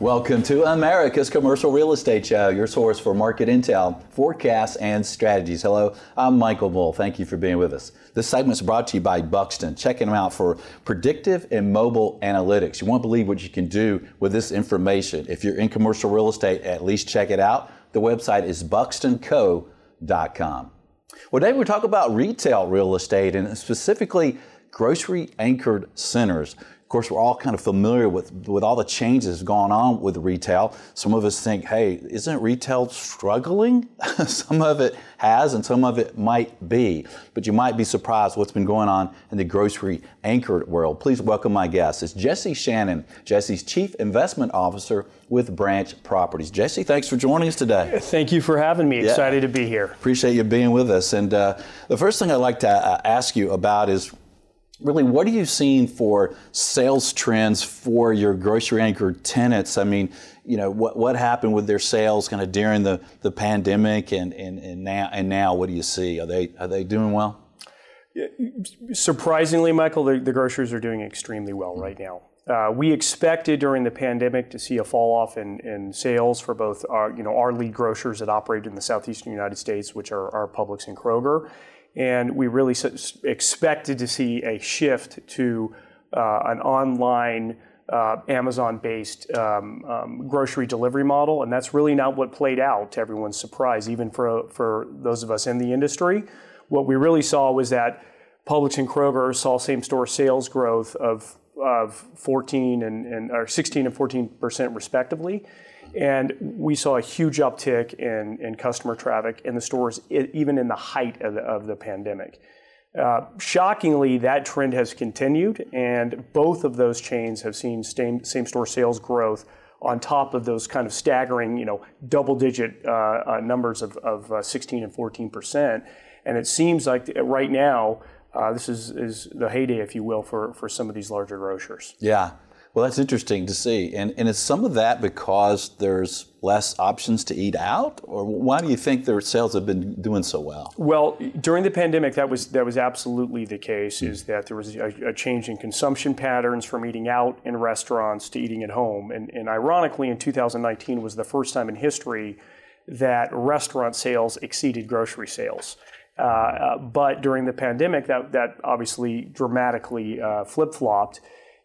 Welcome to America's Commercial Real Estate Show, your source for market intel, forecasts, and strategies. Hello, I'm Michael Bull. Thank you for being with us. This segment's brought to you by Buxton. Check them out for predictive and mobile analytics. You won't believe what you can do with this information. If you're in commercial real estate, at least check it out. The website is buxtonco.com. Well, today we're talking about retail real estate and specifically grocery-anchored centers. Of course, we're all kind of familiar with all the changes that's gone on with retail. Some of us think, hey, isn't retail struggling? Some of it has and some of it might be. But you might be surprised what's been going on in the grocery anchored world. Please welcome my guest. It's Jesse Shannon. Jesse's Chief Investment Officer with Branch Properties. Jesse, thanks for joining us today. Thank you for having me. Excited to be here. Appreciate you being with us. And the first thing I'd like to ask you about is, really, what are you seeing for sales trends for your grocery anchored tenants? I mean, you know, what happened with their sales kind of during the pandemic and now what do you see? Are they doing well? Surprisingly, Michael, the grocers are doing extremely well right now. We expected during the pandemic to see a fall off in sales for both our lead grocers that operate in the southeastern United States, which are our Publix and Kroger. And we really expected to see a shift to an online Amazon-based grocery delivery model. And that's really not what played out, to everyone's surprise, even for those of us in the industry. What we really saw was that Publix and Kroger saw same-store sales growth of 14 and or 16 and 14% respectively. And we saw a huge uptick in customer traffic in the stores, even in the height of the pandemic. Shockingly, that trend has continued, and both of those chains have seen same-store sales growth on top of those kind of staggering, double-digit numbers of 16 and 14%. And it seems like right now, this is the heyday, if you will, for some of these larger grocers. Yeah. Well, that's interesting to see. And is some of that because there's less options to eat out? Or why do you think their sales have been doing so well? Well, during the pandemic, that was absolutely the case, is that there was a change in consumption patterns from eating out in restaurants to eating at home. And ironically, in 2019 was the first time in history that restaurant sales exceeded grocery sales. But during the pandemic, that obviously dramatically flip-flopped.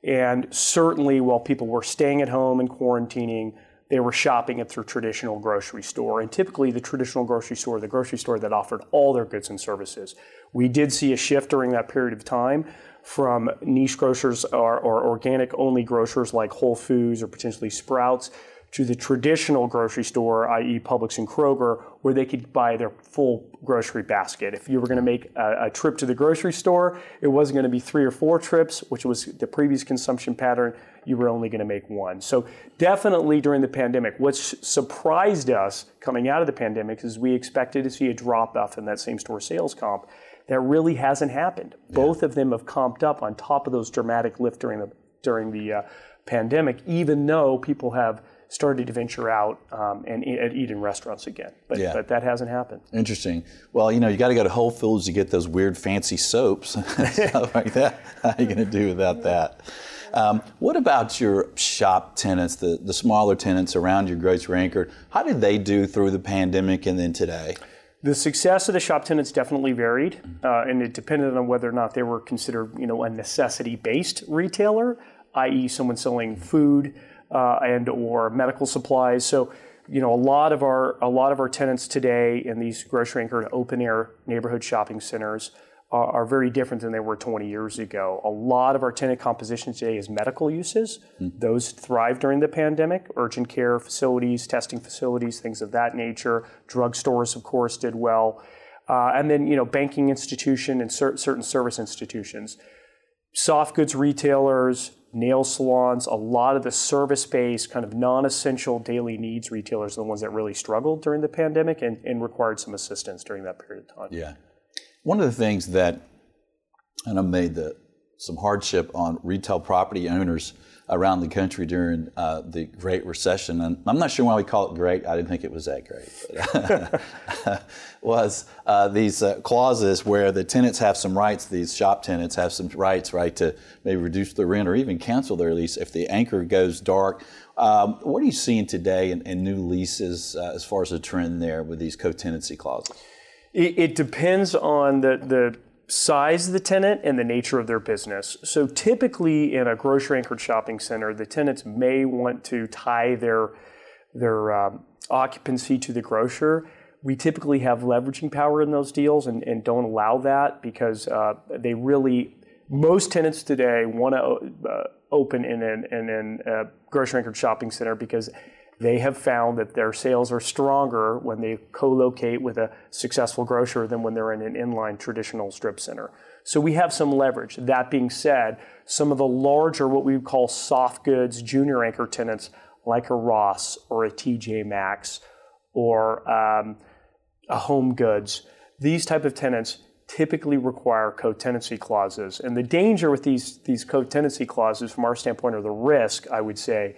And certainly while people were staying at home and quarantining, they were shopping at their traditional grocery store. And typically the traditional grocery store, the grocery store that offered all their goods and services. We did see a shift during that period of time from niche grocers or organic only grocers like Whole Foods or potentially Sprouts to the traditional grocery store, i.e. Publix and Kroger, where they could buy their full grocery basket. If you were gonna make a trip to the grocery store, it wasn't gonna be 3 or 4 trips, which was the previous consumption pattern. You were only gonna make one. So definitely during the pandemic, what surprised us coming out of the pandemic is we expected to see a drop off in that same store sales comp. That really hasn't happened. Yeah. Both of them have comped up on top of those dramatic lift during the pandemic, even though people have started to venture out and eat in restaurants again. But that hasn't happened. Interesting. Well, you got to go to Whole Foods to get those weird fancy soaps and stuff like that. How are you going to do without that? What about your shop tenants, the smaller tenants around your grocery anchor? How did they do through the pandemic and then today? The success of the shop tenants definitely varied, and it depended on whether or not they were considered, a necessity-based retailer, i.e. someone selling food, and or medical supplies. So, a lot of our tenants today in these grocery anchored open air neighborhood shopping centers are very different than they were 20 years ago. A lot of our tenant composition today is medical uses. Mm-hmm. Those thrived during the pandemic. Urgent care facilities, testing facilities, things of that nature. Drugstores, of course, did well, and then banking institution and certain service institutions, soft goods retailers, nail salons, a lot of the service-based kind of non-essential daily needs retailers are the ones that really struggled during the pandemic and required some assistance during that period of time. Yeah. One of the things that, and I made the some hardship on retail property owners around the country during the Great Recession. And I'm not sure why we call it great. I didn't think it was that great. But was these clauses where the tenants have some rights, these shop tenants have some rights, right, to maybe reduce the rent or even cancel their lease if the anchor goes dark. What are you seeing today in new leases as far as the trend there with these co-tenancy clauses? It depends on the size of the tenant and the nature of their business. So typically in a grocery anchored shopping center, the tenants may want to tie their occupancy to the grocer. We typically have leveraging power in those deals and don't allow that because most tenants today want to open in a grocery anchored shopping center because they have found that their sales are stronger when they co-locate with a successful grocer than when they're in an inline traditional strip center. So we have some leverage. That being said, some of the larger, what we would call soft goods, junior anchor tenants, like a Ross or a TJ Maxx or a Home Goods, these type of tenants typically require co-tenancy clauses. And the danger with these co-tenancy clauses from our standpoint, or the risk, I would say,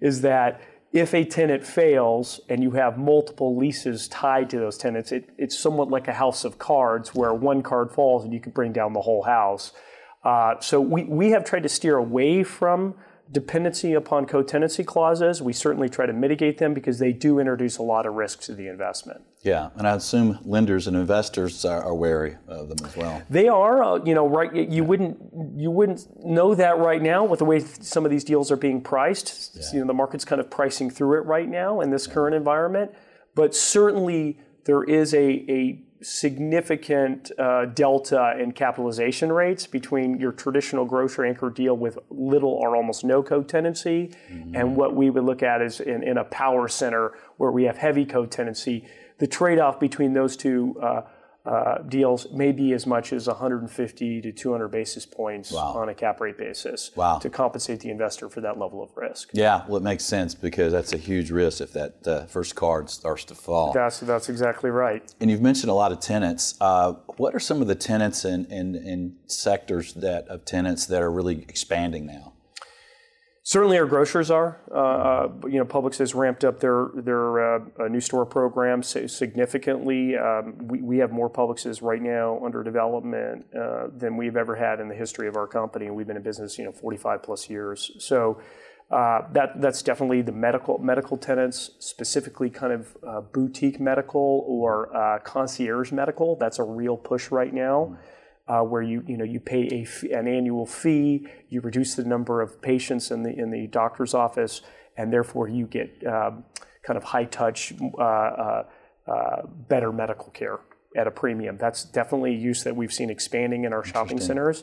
is that if a tenant fails and you have multiple leases tied to those tenants, it's somewhat like a house of cards where one card falls and you can bring down the whole house. So we have tried to steer away from dependency upon co-tenancy clauses. We certainly try to mitigate them because they do introduce a lot of risks to the investment. Yeah, and I assume lenders and investors are wary of them as well. They are, right? You wouldn't know that right now with the way some of these deals are being priced. Yeah. The market's kind of pricing through it right now in this current environment, but certainly there is a significant delta in capitalization rates between your traditional grocery anchor deal with little or almost no co-tenancy and what we would look at is in a power center where we have heavy co-tenancy. The trade-off between those two deals may be as much as 150 to 200 basis points on a cap rate basis to compensate the investor for that level of risk. Yeah, well, it makes sense because that's a huge risk if that first card starts to fall. That's exactly right. And you've mentioned a lot of tenants. What are some of the tenants and sectors of tenants that are really expanding now? Certainly our grocers are. Publix has ramped up their new store program significantly. We have more Publixes right now under development than we've ever had in the history of our company. We've been in business, 45 plus years. So that's definitely the medical tenants, specifically kind of boutique medical or concierge medical. That's a real push right now. Where you pay an annual fee, you reduce the number of patients in the doctor's office, and therefore you get kind of high touch, better medical care at a premium. That's definitely a use that we've seen expanding in our shopping centers.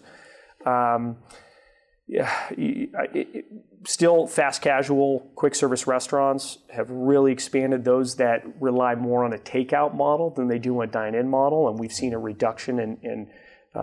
Still fast casual, quick service restaurants have really expanded those that rely more on a takeout model than they do on a dine-in model, and we've seen a reduction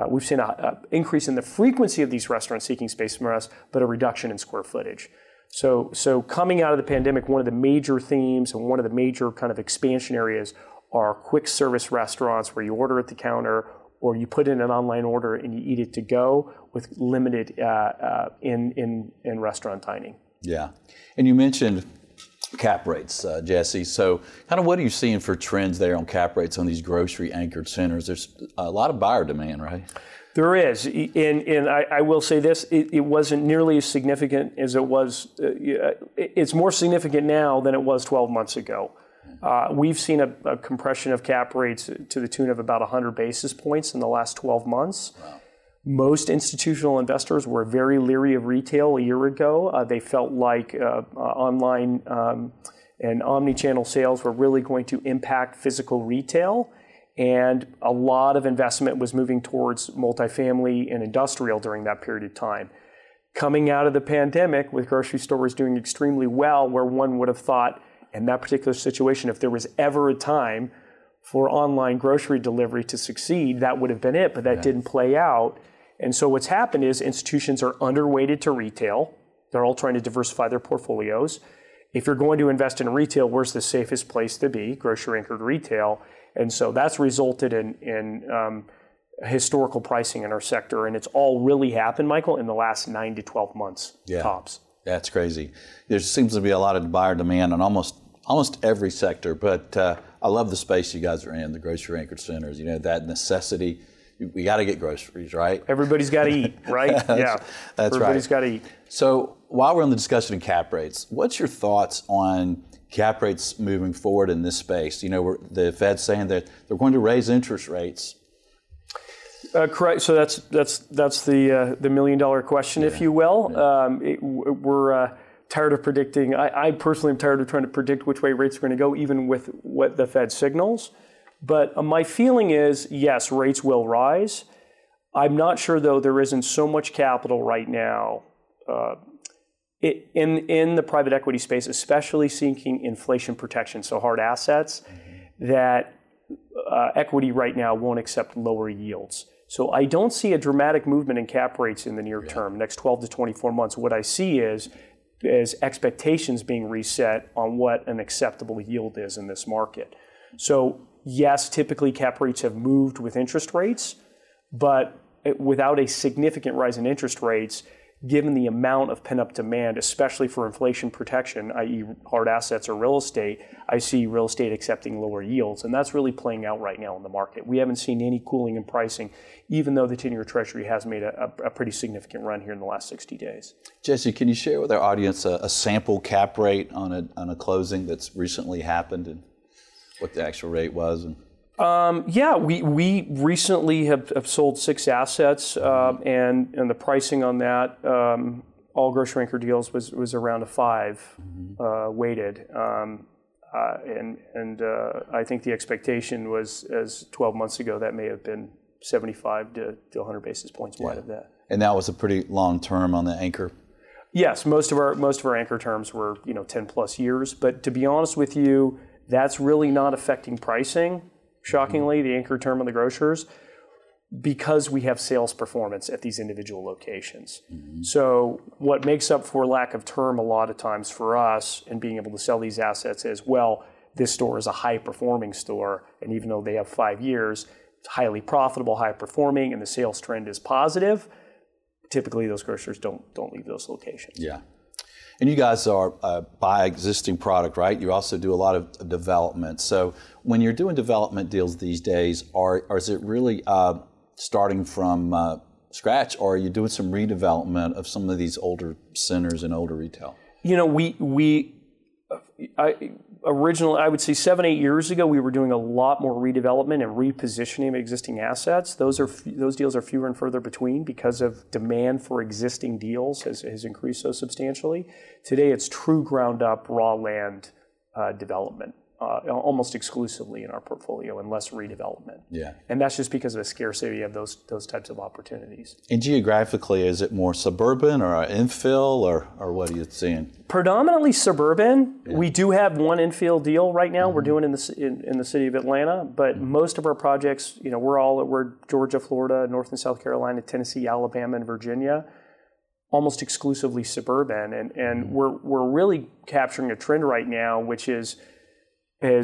we've seen an increase in the frequency of these restaurants seeking space from us, but a reduction in square footage. So coming out of the pandemic, one of the major themes and one of the major kind of expansion areas are quick service restaurants where you order at the counter or you put in an online order and you eat it to go with limited in restaurant dining. Yeah. And you mentioned cap rates, Jesse. So kind of what are you seeing for trends there on cap rates on these grocery anchored centers? There's a lot of buyer demand, right? There is. And I will say this, it wasn't nearly as significant as it was. It's more significant now than it was 12 months ago. We've seen a compression of cap rates to the tune of about 100 basis points in the last 12 months. Wow. Most institutional investors were very leery of retail a year ago. They felt like online and omnichannel sales were really going to impact physical retail. And a lot of investment was moving towards multifamily and industrial during that period of time. Coming out of the pandemic with grocery stores doing extremely well, where one would have thought in that particular situation, if there was ever a time for online grocery delivery to succeed, that would have been it, but that didn't play out. And so what's happened is institutions are underweighted to retail. They're all trying to diversify their portfolios. If you're going to invest in retail, where's the safest place to be? Grocery anchored retail. And so that's resulted in historical pricing in our sector. And it's all really happened, Michael, in the last 9 to 12 months, tops. That's crazy. There seems to be a lot of buyer demand in almost every sector. But I love the space you guys are in, the grocery anchored centers, you know, that necessity. We got to get groceries, right? Everybody's got to eat, right? That's right. Everybody's got to eat. So while we're on the discussion of cap rates, what's your thoughts on cap rates moving forward in this space? You know, the Fed's saying that they're going to raise interest rates. Correct. So that's the $1 million question, if you will. Yeah. We're tired of predicting. I personally am tired of trying to predict which way rates are going to go, even with what the Fed signals. But my feeling is, yes, rates will rise. I'm not sure, though, there isn't so much capital right now in the private equity space, especially seeking inflation protection, so hard assets, that equity right now won't accept lower yields. So I don't see a dramatic movement in cap rates in the near term, next 12 to 24 months. What I see is expectations being reset on what an acceptable yield is in this market. So yes, typically cap rates have moved with interest rates, but without a significant rise in interest rates, given the amount of pent-up demand, especially for inflation protection, i.e. hard assets or real estate, I see real estate accepting lower yields. And that's really playing out right now in the market. We haven't seen any cooling in pricing, even though the 10-year Treasury has made a pretty significant run here in the last 60 days. Jesse, can you share with our audience a sample cap rate on a closing that's recently happened and what the actual rate was? We recently have sold 6 assets, and the pricing on that, all grocery anchor deals, was around a 5 weighted, and I think the expectation was, as 12 months ago, that may have been 75 to 100 basis points wide of that. And that was a pretty long term on the anchor. Yes, most of our anchor terms were 10 plus years, but to be honest with you, that's really not affecting pricing, shockingly, the anchor term of the grocers, because we have sales performance at these individual locations. So what makes up for lack of term a lot of times for us in being able to sell these assets is, well, this store is a high-performing store, and even though they have 5 years, it's highly profitable, high-performing, and the sales trend is positive, typically those grocers don't leave those locations. Yeah. And you guys are buy existing product, right? You also do a lot of development. So when you're doing development deals these days, is it really starting from scratch, or are you doing some redevelopment of some of these older centers and older retail? Originally, I would say 7-8 years ago, we were doing a lot more redevelopment and repositioning of existing assets. Those deals are fewer and further between because of demand for existing deals has increased so substantially. Today, it's true ground up raw land development, almost exclusively in our portfolio, and less redevelopment. Yeah, and that's just because of the scarcity of those types of opportunities. And geographically, is it more suburban or infill, or what are you seeing? Predominantly suburban. Yeah. We do have one infill deal right now we're doing in the city of Atlanta, but most of our projects, we're Georgia, Florida, North and South Carolina, Tennessee, Alabama, and Virginia, almost exclusively suburban. And we're really capturing a trend right now, which is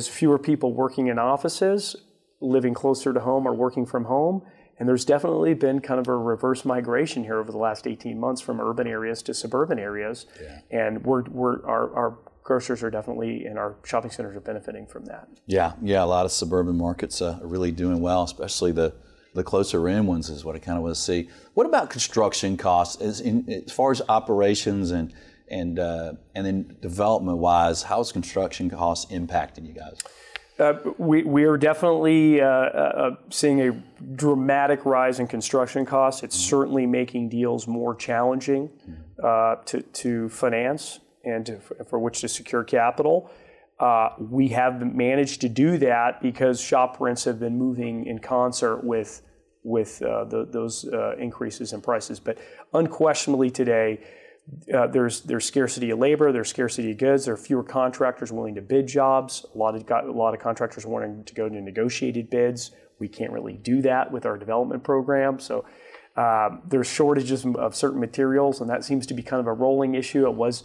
fewer people working in offices, living closer to home or working from home. And there's definitely been kind of a reverse migration here over the last 18 months from urban areas to suburban areas. Yeah. And our grocers are definitely, and our shopping centers are benefiting from that. Yeah, a lot of suburban markets are really doing well, especially the closer in ones is what I kind of want to see. What about construction costs? As far as operations and then development-wise, how's construction costs impacting you guys? We are definitely seeing a dramatic rise in construction costs. It's certainly making deals more challenging to finance and for which to secure capital. We have managed to do that because shop rents have been moving in concert with those increases in prices. But unquestionably today, there's scarcity of labor, there's scarcity of goods, there are fewer contractors willing to bid jobs, a lot of contractors wanting to go to negotiated bids. We can't really do that with our development program. So there's shortages of certain materials, and that seems to be kind of a rolling issue. It was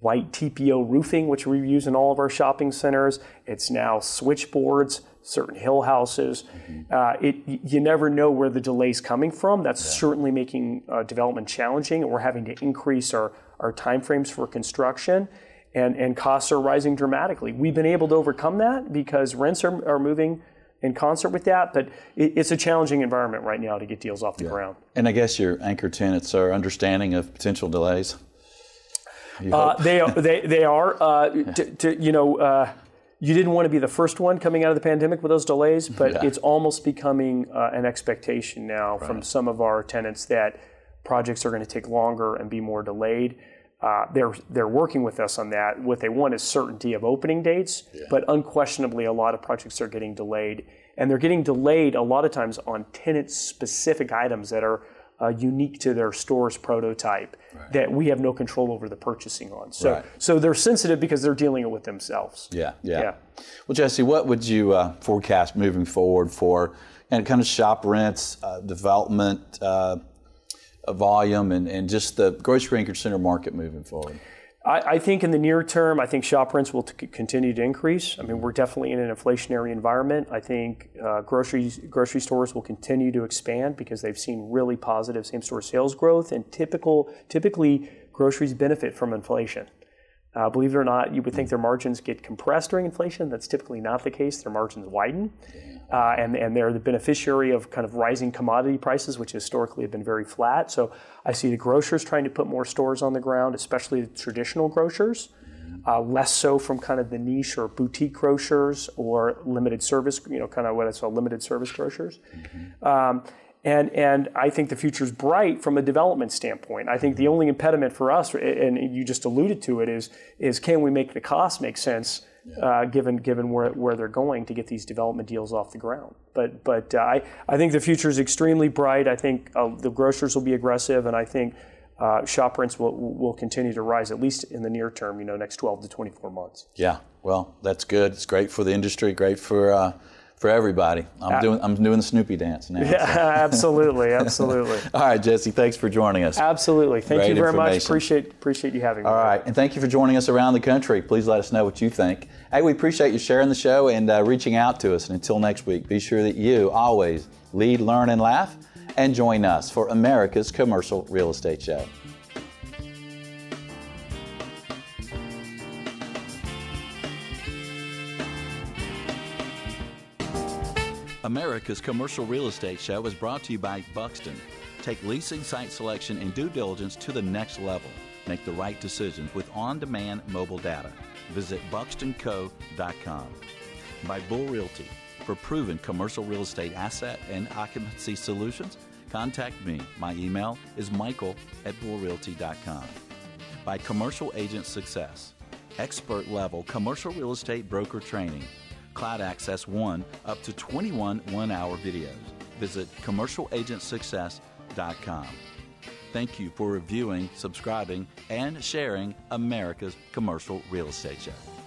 white TPO roofing, which we use in all of our shopping centers. It's now switchboards, certain hill houses. Mm-hmm. You never know where the delay's coming from. That's certainly making development challenging, and we're having to increase our timeframes for construction, and costs are rising dramatically. We've been able to overcome that because rents are moving in concert with that, but it's a challenging environment right now to get deals off the ground. And I guess your anchor tenants are understanding of potential delays. They are. You didn't want to be the first one coming out of the pandemic with those delays, but it's almost becoming an expectation now from some of our tenants that projects are going to take longer and be more delayed. They're working with us on that. What they want is certainty of opening dates, but unquestionably a lot of projects are getting delayed. And they're getting delayed a lot of times on tenant-specific items that are unique to their store's prototype that we have no control over the purchasing on. So so they're sensitive because they're dealing it with themselves. Well, Jesse, what would you forecast moving forward for kind of shop rents, development volume, and just the grocery anchored center market moving forward? I think in the near term, I think shop rents will continue to increase. I mean, we're definitely in an inflationary environment. I think grocery stores will continue to expand because they've seen really positive same-store sales growth, and typically groceries benefit from inflation. Believe it or not, you would think their margins get compressed during inflation. That's typically not the case. Their margins widen, and they're the beneficiary of kind of rising commodity prices, which historically have been very flat. So I see the grocers trying to put more stores on the ground, especially the traditional grocers, less so from kind of the niche or boutique grocers or limited service, kind of what I saw, limited service grocers. And I think the future's bright from a development standpoint. I think the only impediment for us, and you just alluded to it, is can we make the cost make sense given where they're going to get these development deals off the ground? But I think the future's extremely bright. I think the grocers will be aggressive, and I think shop rents will continue to rise, at least in the near term, next 12 to 24 months. Yeah, well, that's good. It's great for the industry, great for everybody. I'm doing the Snoopy dance now. Yeah, so. Absolutely. All right, Jesse, thanks for joining us. Absolutely. Thank you very much. Appreciate you having me. All right, and thank you for joining us around the country. Please let us know what you think. Hey, we appreciate you sharing the show and reaching out to us. And until next week, be sure that you always lead, learn, and laugh, and join us for America's Commercial Real Estate Show. America's Commercial Real Estate Show is brought to you by Buxton. Take leasing, site selection, and due diligence to the next level. Make the right decisions with on-demand mobile data. Visit buxtonco.com. By Bull Realty. For proven commercial real estate asset and occupancy solutions, contact me. My email is michael@bullrealty.com. By Commercial Agent Success. Expert-level commercial real estate broker training. Cloud Access 1, up to 21 one-hour videos. Visit commercialagentsuccess.com. Thank you for reviewing, subscribing, and sharing America's Commercial Real Estate Show.